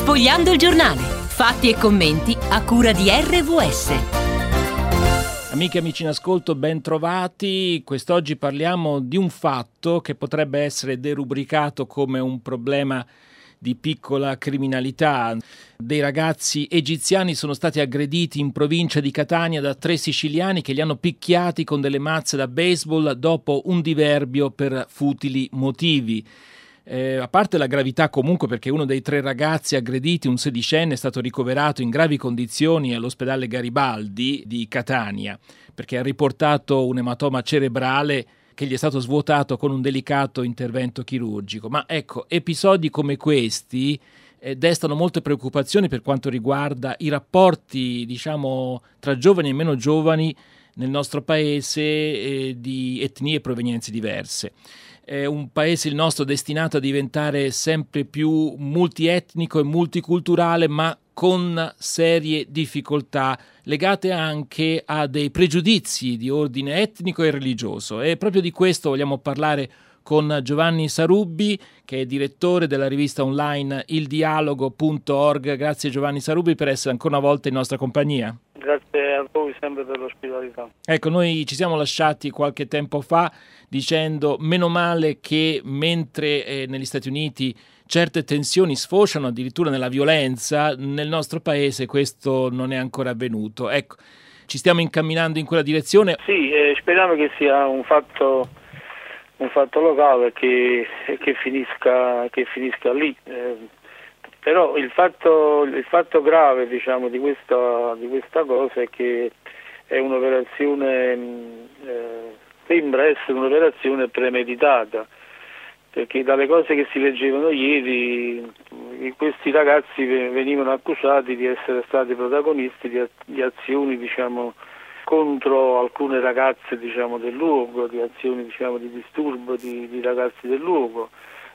Sfogliando il giornale. Fatti e commenti a cura di RVS. Amiche e amici in ascolto, ben trovati. Quest'oggi parliamo di un fatto che potrebbe essere derubricato come un problema di piccola criminalità. Dei ragazzi egiziani sono stati aggrediti in provincia di Catania da 3 siciliani che li hanno picchiati con delle mazze da baseball dopo un diverbio per futili motivi. A parte la gravità comunque, perché uno dei 3 ragazzi aggrediti, un 16enne, è stato ricoverato in gravi condizioni all'ospedale Garibaldi di Catania perché ha riportato un ematoma cerebrale che gli è stato svuotato con un delicato intervento chirurgico. Ma ecco, episodi come questi destano molte preoccupazioni per quanto riguarda i rapporti, tra giovani e meno giovani nel nostro paese di etnie e provenienze diverse. È un paese, il nostro, destinato a diventare sempre più multietnico e multiculturale, ma con serie difficoltà legate anche a dei pregiudizi di ordine etnico e religioso. E proprio di questo vogliamo parlare con Giovanni Sarubbi, che è direttore della rivista online ildialogo.org. Grazie Giovanni Sarubbi per essere ancora una volta in nostra compagnia. Grazie a voi sempre dell'ospitalità. Ecco, noi ci siamo lasciati qualche tempo fa dicendo meno male che mentre negli Stati Uniti certe tensioni sfociano addirittura nella violenza, nel nostro paese questo non è ancora avvenuto. Ecco, ci stiamo incamminando in quella direzione? Sì, speriamo che sia un fatto locale che finisca lì. Però il fatto grave di questa cosa è che è un'operazione, sembra essere un'operazione premeditata, perché dalle cose che si leggevano ieri questi ragazzi venivano accusati di essere stati protagonisti di azioni contro alcune ragazze del luogo, di azioni di disturbo di ragazzi del luogo.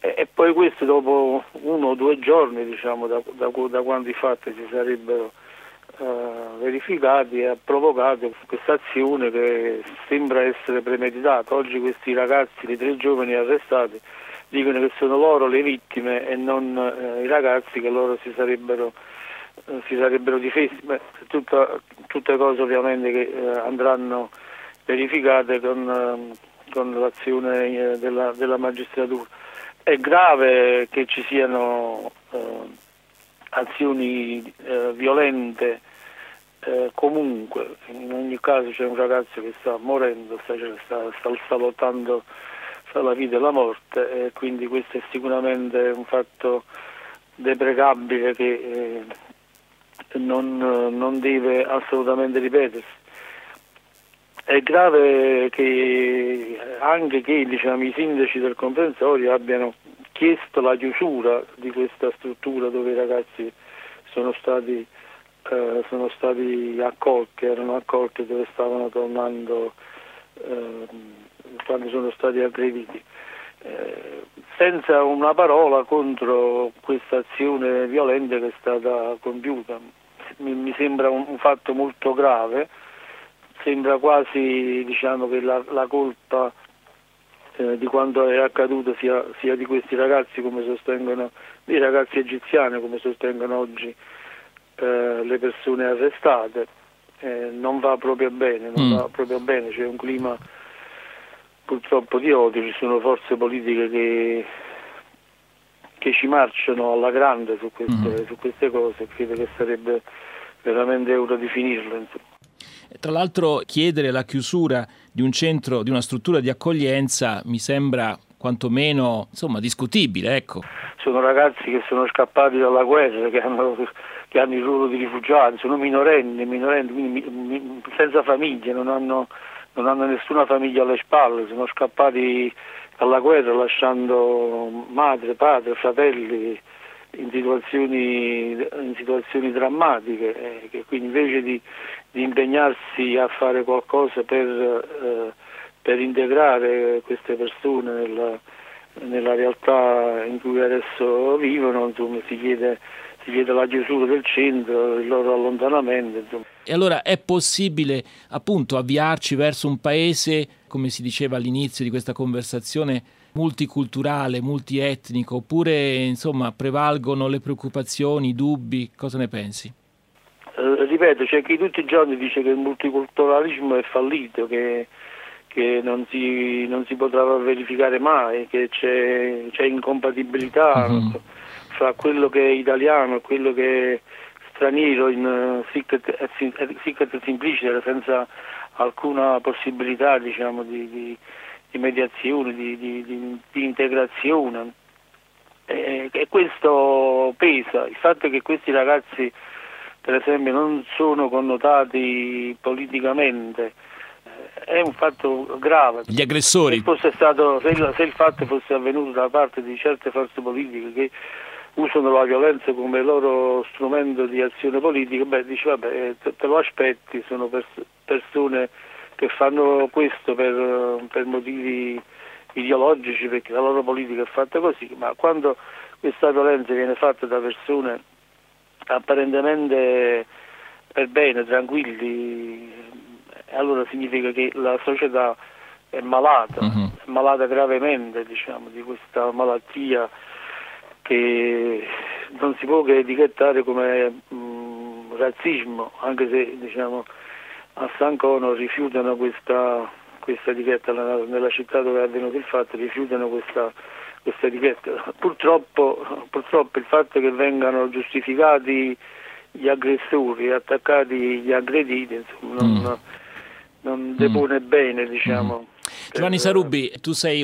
E poi questo dopo 1 o 2 giorni da quando i fatti si sarebbero verificati, ha provocato questa azione che sembra essere premeditata. Oggi questi ragazzi, i 3 giovani arrestati, dicono che sono loro le vittime e non i ragazzi, che loro si sarebbero difesi. Tutte cose ovviamente che andranno verificate con l'azione della magistratura. È grave che ci siano azioni violente comunque, in ogni caso c'è un ragazzo che sta morendo, sta lottando tra la vita e la morte, e quindi questo è sicuramente un fatto deprecabile che non deve assolutamente ripetersi. È grave che i sindaci del comprensorio abbiano chiesto la chiusura di questa struttura dove i ragazzi sono stati accolti, erano accolti, dove stavano tornando quando sono stati aggrediti, senza una parola contro questa azione violenta che è stata compiuta. Mi sembra un fatto molto grave. Sembra quasi che la colpa di quanto è accaduto sia di questi ragazzi, come sostengono i ragazzi egiziani, come sostengono oggi le persone arrestate. Non va proprio bene, c'è un clima purtroppo di odio, ci sono forze politiche che ci marciano alla grande su queste cose. Credo che sarebbe veramente ora di finirlo, insomma. Tra l'altro, chiedere la chiusura di una struttura di accoglienza mi sembra quantomeno discutibile, ecco. Sono ragazzi che sono scappati dalla guerra, che hanno il ruolo di rifugiati, sono minorenni, quindi senza famiglia, non hanno nessuna famiglia alle spalle, sono scappati dalla guerra lasciando madre, padre, fratelli in situazioni drammatiche, che quindi invece di impegnarsi a fare qualcosa per integrare queste persone nella realtà in cui adesso vivono, si chiede la chiusura del centro, il loro allontanamento, insomma. E allora è possibile appunto avviarci verso un paese, come si diceva all'inizio di questa conversazione, multiculturale, multietnico, oppure insomma prevalgono le preoccupazioni, i dubbi? Cosa ne pensi? Ripeto, c'è chi tutti i giorni dice che il multiculturalismo è fallito, che non si potrà verificare mai, che c'è incompatibilità fra quello che è italiano e quello che è straniero in secret implicita, senza alcuna possibilità, diciamo, di mediazione, di integrazione, e questo pesa. Il fatto che questi ragazzi, per esempio, non sono connotati politicamente è un fatto grave. Gli aggressori. Se il fatto fosse avvenuto da parte di certe forze politiche che usano la violenza come loro strumento di azione politica, dice vabbè, te lo aspetti, sono persone che fanno questo per motivi ideologici, perché la loro politica è fatta così. Ma quando questa violenza viene fatta da persone apparentemente per bene, tranquilli, allora significa che la società è malata gravemente, diciamo, di questa malattia che non si può che etichettare come razzismo, anche se, diciamo, a San Cono rifiutano questa etichetta, nella città dove è avvenuto il fatto rifiutano questa etichetta. Purtroppo il fatto che vengano giustificati gli aggressori, attaccati gli aggrediti, insomma, non depone bene, diciamo. Giovanni Sarubbi, tu sei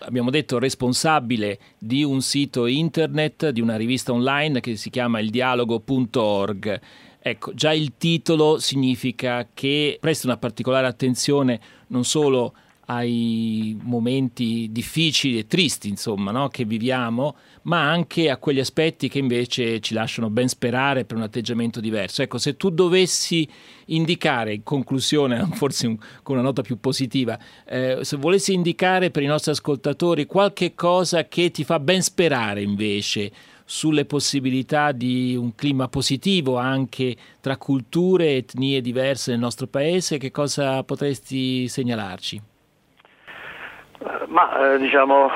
abbiamo detto, responsabile di un sito internet, di una rivista online che si chiama ildialogo.org. Ecco, già il titolo significa che presta una particolare attenzione non solo ai momenti difficili e tristi, insomma, no? Che viviamo, ma anche a quegli aspetti che invece ci lasciano ben sperare per un atteggiamento diverso. Ecco, se tu dovessi indicare, in conclusione, forse con una nota più positiva, se volessi indicare per i nostri ascoltatori qualche cosa che ti fa ben sperare invece sulle possibilità di un clima positivo anche tra culture e etnie diverse nel nostro paese, che cosa potresti segnalarci? Ma diciamo,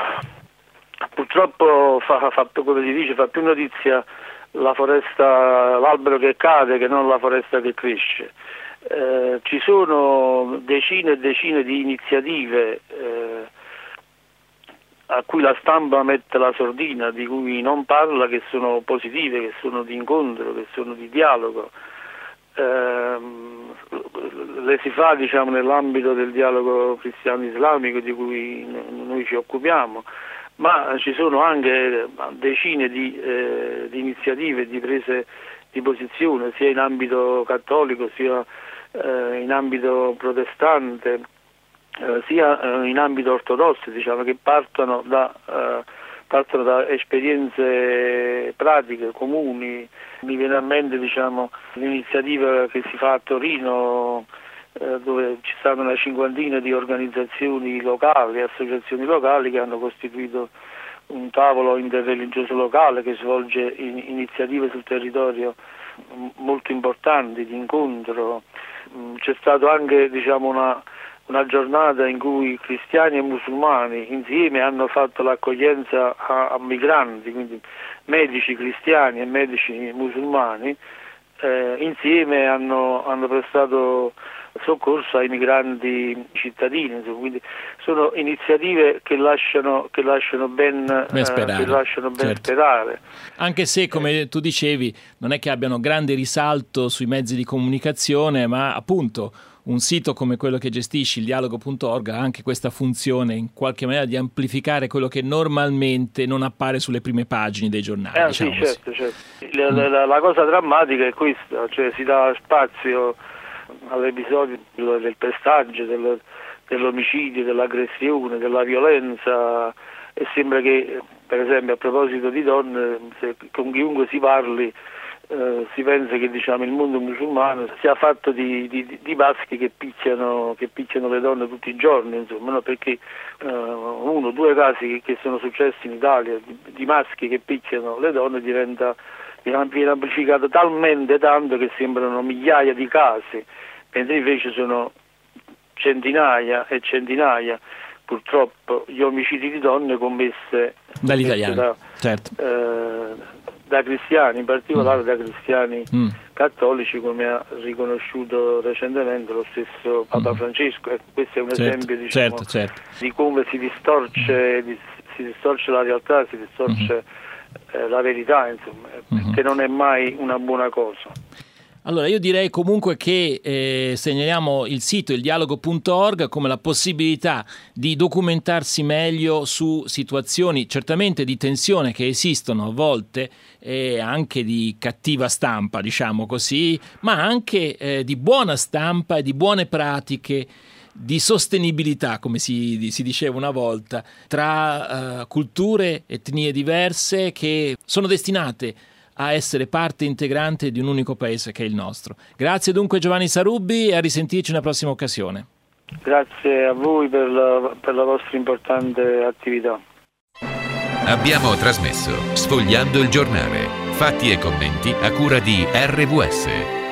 purtroppo come si dice, fa più notizia la foresta, l'albero che cade, che non la foresta che cresce. Ci sono decine e decine di iniziative a cui la stampa mette la sordina, di cui non parla, che sono positive, che sono di incontro, che sono di dialogo. Le si fa, diciamo, nell'ambito del dialogo cristiano-islamico di cui noi ci occupiamo, ma ci sono anche decine di iniziative, di prese di posizione, sia in ambito cattolico, sia in ambito protestante, sia in ambito ortodosso, diciamo, che partono da esperienze pratiche, comuni. Mi viene a mente, diciamo, l'iniziativa che si fa a Torino, dove ci stanno una cinquantina di organizzazioni locali, associazioni locali, che hanno costituito un tavolo interreligioso locale che svolge iniziative sul territorio molto importanti di incontro. C'è stato anche, diciamo, una giornata in cui cristiani e musulmani insieme hanno fatto l'accoglienza a migranti, quindi medici cristiani e medici musulmani insieme hanno prestato soccorso ai migranti cittadini. Quindi sono iniziative che lasciano ben certo. Sperare, anche se, come tu dicevi, non è che abbiano grande risalto sui mezzi di comunicazione, ma appunto un sito come quello che gestisci, il dialogo.org, ha anche questa funzione in qualche maniera di amplificare quello che normalmente non appare sulle prime pagine dei giornali. Diciamo sì, certo. La cosa drammatica è questa, cioè si dà spazio all'episodio del pestaggio, dell'omicidio, dell'aggressione, della violenza, e sembra che, per esempio, a proposito di donne, con chiunque si parli si pensa che, diciamo, il mondo musulmano sia fatto di maschi che picchiano le donne tutti i giorni, insomma, no? Perché due casi che sono successi in Italia di maschi che picchiano le donne viene amplificato talmente tanto che sembrano migliaia di casi, mentre invece sono centinaia e centinaia. purtroppo gli omicidi di donne commesse dagli italiani, da cristiani, in particolare da cristiani cattolici, come ha riconosciuto recentemente lo stesso Papa Francesco. E questo è un esempio, diciamo, di come si distorce la realtà, si distorce la verità, insomma, che non è mai una buona cosa. Allora, io direi comunque che segnaliamo il sito ildialogo.org come la possibilità di documentarsi meglio su situazioni certamente di tensione che esistono a volte, anche di cattiva stampa, diciamo così, ma anche di buona stampa e di buone pratiche di sostenibilità, come si diceva una volta, tra culture, etnie diverse che sono destinate a essere parte integrante di un unico paese che è il nostro. Grazie dunque Giovanni Sarubbi e a risentirci in una prossima occasione. Grazie a voi per la vostra importante attività. Abbiamo trasmesso Sfogliando il giornale, fatti e commenti a cura di RVS.